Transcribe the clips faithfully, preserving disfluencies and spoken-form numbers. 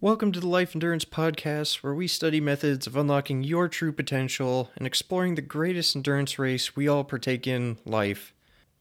Welcome to the Life Endurance Podcast, where we study methods of unlocking your true potential and exploring the greatest endurance race we all partake in, life.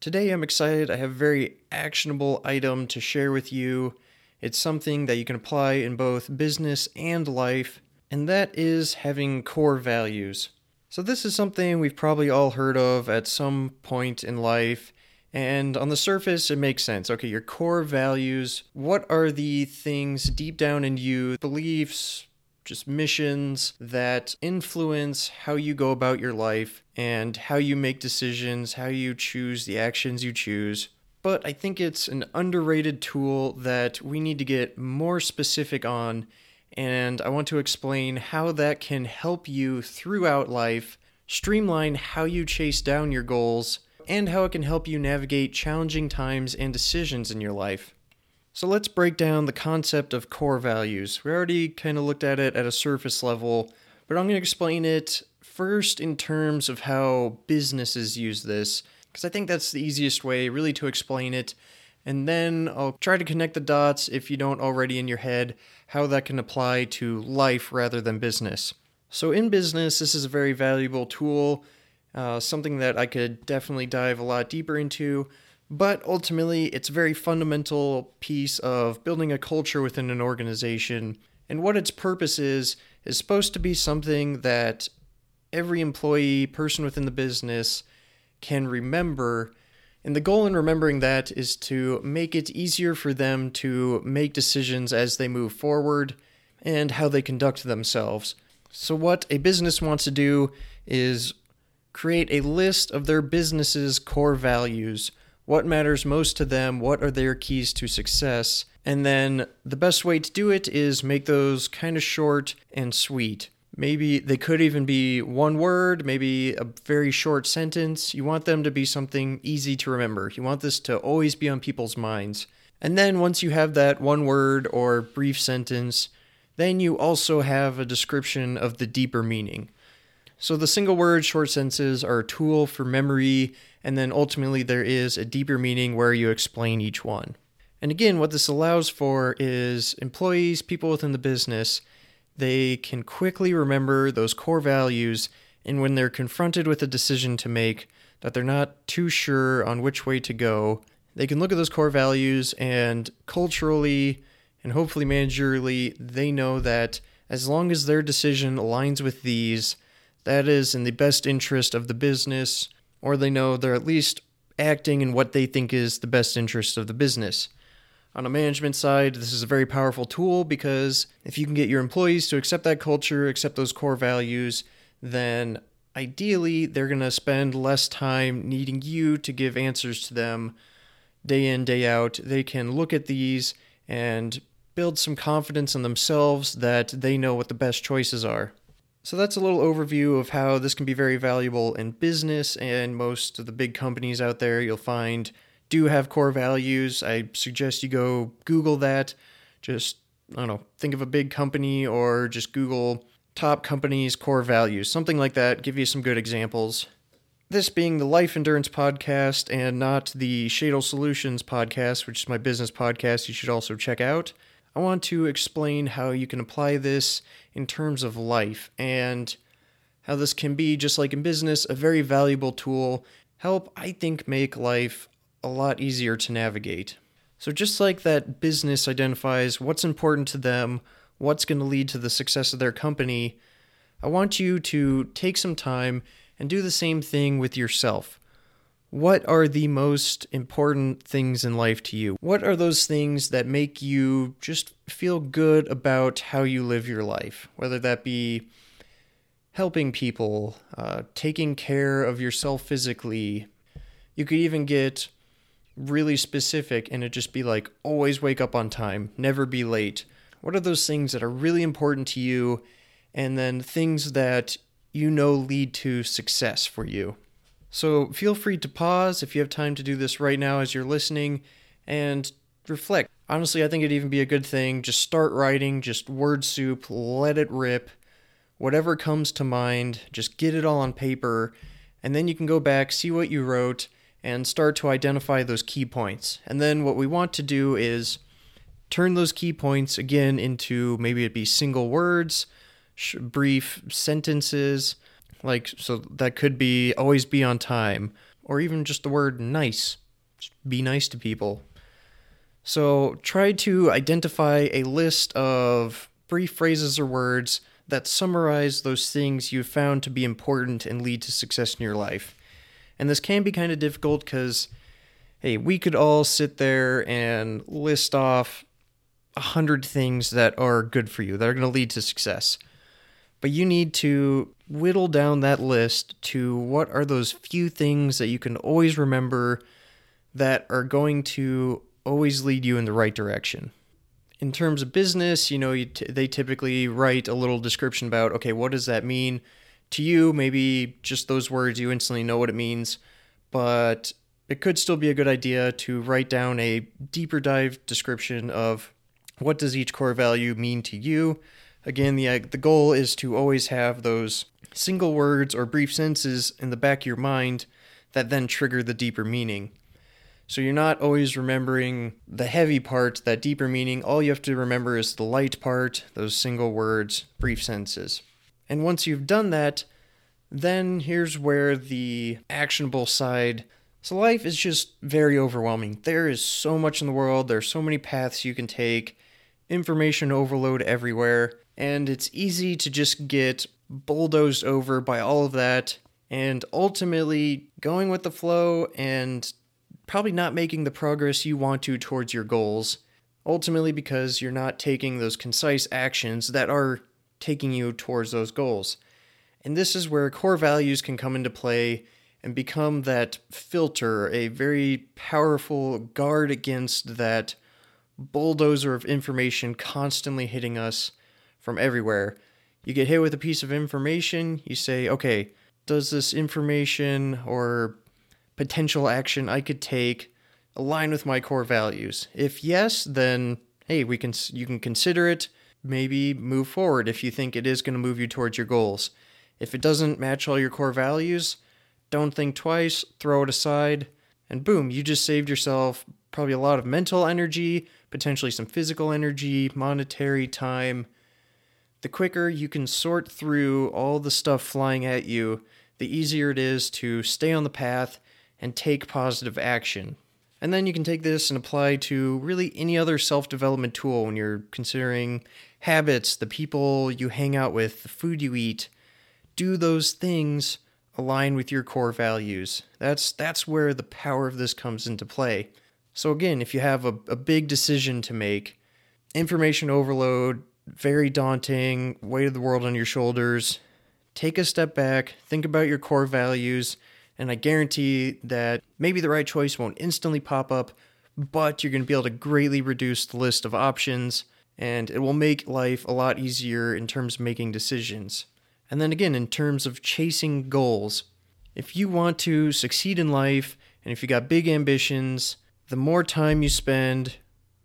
Today I'm excited. I have a very actionable item to share with you. It's something that you can apply in both business and life, and that is having core values. So this is something we've probably all heard of at some point in life. And on the surface, it makes sense. Okay, your core values, what are the things deep down in you, beliefs, just missions that influence how you go about your life and how you make decisions, how you choose the actions you choose. But I think it's an underrated tool that we need to get more specific on, and I want to explain how that can help you throughout life, streamline how you chase down your goals, and how it can help you navigate challenging times and decisions in your life. So let's break down the concept of core values. We already kind of looked at it at a surface level, but I'm going to explain it first in terms of how businesses use this, because I think that's the easiest way really to explain it. And then I'll try to connect the dots, if you don't already in your head, how that can apply to life rather than business. So in business, this is a very valuable tool. Uh, something that I could definitely dive a lot deeper into, but ultimately it's a very fundamental piece of building a culture within an organization, and what its purpose is, is supposed to be something that every employee, person within the business can remember, and the goal in remembering that is to make it easier for them to make decisions as they move forward and how they conduct themselves. So what a business wants to do is create a list of their business's core values, what matters most to them, what are their keys to success, and then the best way to do it is make those kind of short and sweet. Maybe they could even be one word, maybe a very short sentence. You want them to be something easy to remember. You want this to always be on people's minds. And then once you have that one word or brief sentence, then you also have a description of the deeper meaning. So the single word short sentences are a tool for memory, and then ultimately there is a deeper meaning where you explain each one. And again, what this allows for is employees, people within the business, they can quickly remember those core values, and when they're confronted with a decision to make, that they're not too sure on which way to go, they can look at those core values, and culturally and hopefully managerially, they know that as long as their decision aligns with these, that is in the best interest of the business, or they know they're at least acting in what they think is the best interest of the business. On a management side, this is a very powerful tool because if you can get your employees to accept that culture, accept those core values, then ideally they're going to spend less time needing you to give answers to them day in, day out. They can look at these and build some confidence in themselves that they know what the best choices are. So that's a little overview of how this can be very valuable in business, and most of the big companies out there you'll find do have core values. I suggest you go Google that. Just, I don't know, think of a big company or just Google top companies core values, something like that, give you some good examples. This being the Life Endurance Podcast and not the Shadel Solutions Podcast, which is my business podcast you should also check out. I want to explain how you can apply this in terms of life and how this can be, just like in business, a very valuable tool, help, I think, make life a lot easier to navigate. So just like that business identifies what's important to them, what's going to lead to the success of their company, I want you to take some time and do the same thing with yourself. What are the most important things in life to you? What are those things that make you just feel good about how you live your life? Whether that be helping people, uh, taking care of yourself physically. You could even get really specific and it'd just be like, always wake up on time, never be late. What are those things that are really important to you? And then things that you know lead to success for you. So feel free to pause if you have time to do this right now as you're listening and reflect. Honestly, I think it'd even be a good thing. Just start writing, just word soup, let it rip. Whatever comes to mind, just get it all on paper. And then you can go back, see what you wrote, and start to identify those key points. And then what we want to do is turn those key points again into maybe it'd be single words, sh- brief sentences. Like, so that could be always be on time, or even just the word nice. Just be nice to people. So try to identify a list of brief phrases or words that summarize those things you found to be important and lead to success in your life. And this can be kind of difficult because, hey, we could all sit there and list off a hundred things that are good for you, that are going to lead to success. But you need to whittle down that list to what are those few things that you can always remember that are going to always lead you in the right direction. In terms of business, you know, you t- they typically write a little description about, okay, what does that mean to you? Maybe just those words, you instantly know what it means, but it could still be a good idea to write down a deeper dive description of what does each core value mean to you. Again, the, the goal is to always have those single words or brief sentences in the back of your mind that then trigger the deeper meaning. So you're not always remembering the heavy part, that deeper meaning. All you have to remember is the light part, those single words, brief sentences. And once you've done that, then here's where the actionable side. So life is just very overwhelming. There is so much in the world. There are so many paths you can take, information overload everywhere. And it's easy to just get bulldozed over by all of that. And ultimately going with the flow and probably not making the progress you want to towards your goals, ultimately because you're not taking those concise actions that are taking you towards those goals. And this is where core values can come into play and become that filter, a very powerful guard against that bulldozer of information constantly hitting us from everywhere. You get hit with a piece of information, you say, okay, does this information or potential action I could take align with my core values? If yes, then hey, we can you can consider it, maybe move forward if you think it is going to move you towards your goals. If it doesn't match all your core values, don't think twice, throw it aside, and boom, you just saved yourself probably a lot of mental energy, potentially some physical energy, monetary time. The quicker you can sort through all the stuff flying at you, the easier it is to stay on the path and take positive action. And then you can take this and apply to really any other self-development tool when you're considering habits, the people you hang out with, the food you eat. Do those things align with your core values? That's that's where the power of this comes into play. So again, if you have a, a big decision to make, information overload, very daunting, weight of the world on your shoulders, take a step back, think about your core values, and I guarantee that maybe the right choice won't instantly pop up, but you're going to be able to greatly reduce the list of options, and it will make life a lot easier in terms of making decisions. And then again, in terms of chasing goals, if you want to succeed in life, and if you got big ambitions, the more time you spend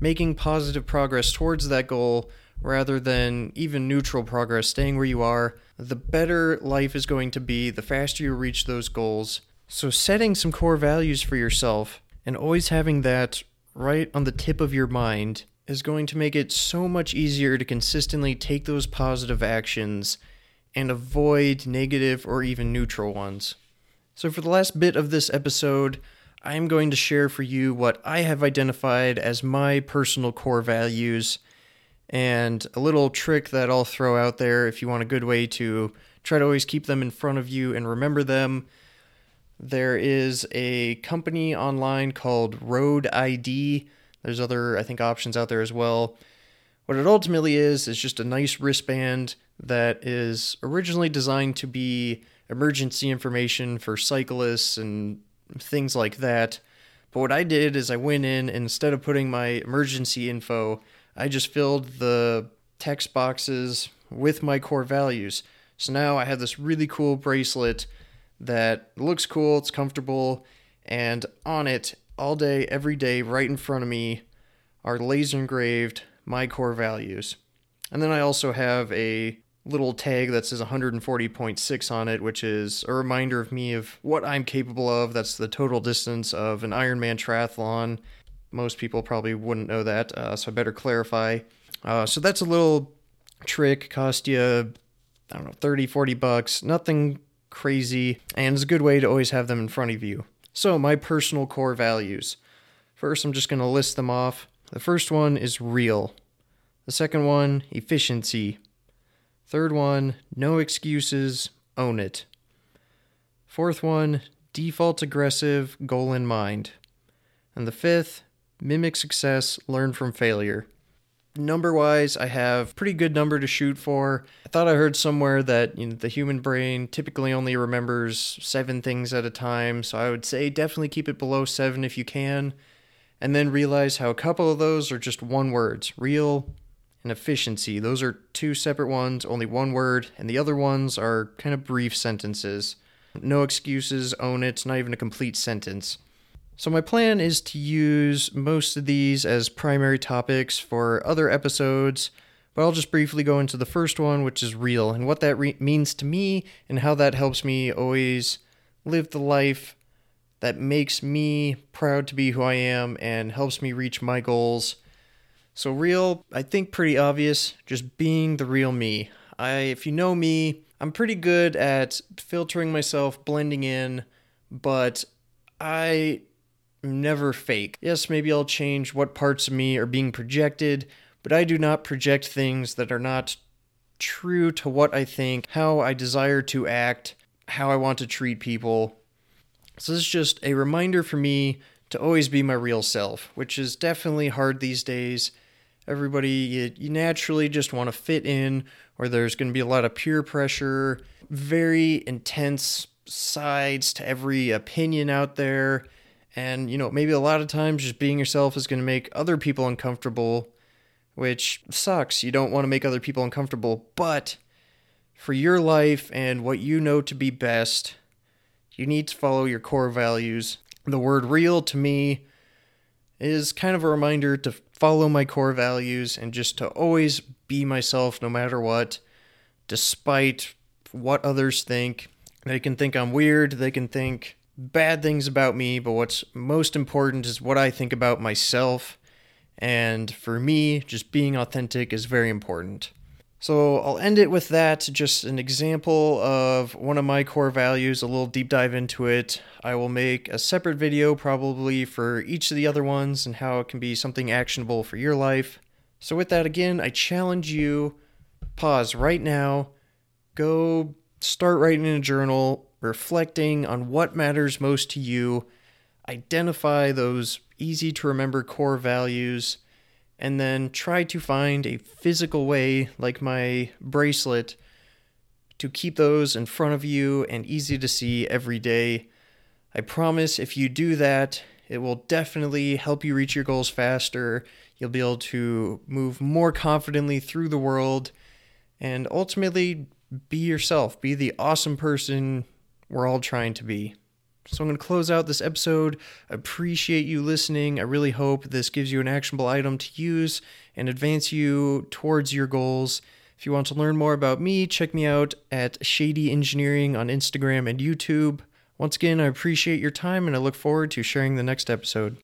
making positive progress towards that goal, rather than even neutral progress, staying where you are, the better life is going to be, the faster you reach those goals. So setting some core values for yourself and always having that right on the tip of your mind is going to make it so much easier to consistently take those positive actions and avoid negative or even neutral ones. So for the last bit of this episode, I'm going to share for you what I have identified as my personal core values. And a little trick that I'll throw out there if you want a good way to try to always keep them in front of you and remember them. There is a company online called Road I D. There's other, I think, options out there as well. What it ultimately is, is just a nice wristband that is originally designed to be emergency information for cyclists and things like that. But what I did is I went in, and instead of putting my emergency info, I just filled the text boxes with my core values. So now I have this really cool bracelet that looks cool, it's comfortable, and on it, all day, every day, right in front of me, are laser engraved my core values. And then I also have a little tag that says one forty point six on it, which is a reminder of me of what I'm capable of. That's the total distance of an Ironman triathlon. most people probably wouldn't know that, uh, so I better clarify. Uh, so that's a little trick, cost you, I don't know, thirty, forty bucks, nothing crazy, and it's a good way to always have them in front of you. So my personal core values. First, I'm just going to list them off. The first one is real. The second one, efficiency. Third one, no excuses, own it. Fourth one, default aggressive, goal in mind. And the fifth, mimic success, learn from failure. Number-wise, I have a pretty good number to shoot for. I thought I heard somewhere that, you know, the human brain typically only remembers seven things at a time, so I would say definitely keep it below seven if you can, and then realize how a couple of those are just one words, real and efficiency. Those are two separate ones, only one word, and the other ones are kind of brief sentences. No excuses, own it, not even a complete sentence. So my plan is to use most of these as primary topics for other episodes, but I'll just briefly go into the first one, which is real, and what that re- means to me and how that helps me always live the life that makes me proud to be who I am and helps me reach my goals. So real, I think pretty obvious, just being the real me. I, if you know me, I'm pretty good at filtering myself, blending in, but I... never fake. Yes, maybe I'll change what parts of me are being projected, but I do not project things that are not true to what I think, how I desire to act, how I want to treat people. So this is just a reminder for me to always be my real self, which is definitely hard these days. Everybody, you, you naturally just want to fit in, or there's going to be a lot of peer pressure, very intense sides to every opinion out there. And, you know, maybe a lot of times just being yourself is going to make other people uncomfortable, which sucks. You don't want to make other people uncomfortable, but for your life and what you know to be best, you need to follow your core values. The word real to me is kind of a reminder to follow my core values and just to always be myself no matter what, despite what others think. They can think I'm weird, they can think bad things about me, but what's most important is what I think about myself, and for me, just being authentic is very important. So I'll end it with that, just an example of one of my core values, a little deep dive into it. I will make a separate video probably for each of the other ones and how it can be something actionable for your life. So with that, again, I challenge you, pause right now, go start writing in a journal, reflecting on what matters most to you, identify those easy to remember core values, and then try to find a physical way, like my bracelet, to keep those in front of you and easy to see every day. I promise if you do that, it will definitely help you reach your goals faster. You'll be able to move more confidently through the world and ultimately be yourself, be the awesome person we're all trying to be. So I'm going to close out this episode. Appreciate you listening. I really hope this gives you an actionable item to use and advance you towards your goals. If you want to learn more about me, check me out at Shady Engineering on Instagram and YouTube. Once again, I appreciate your time and I look forward to sharing the next episode.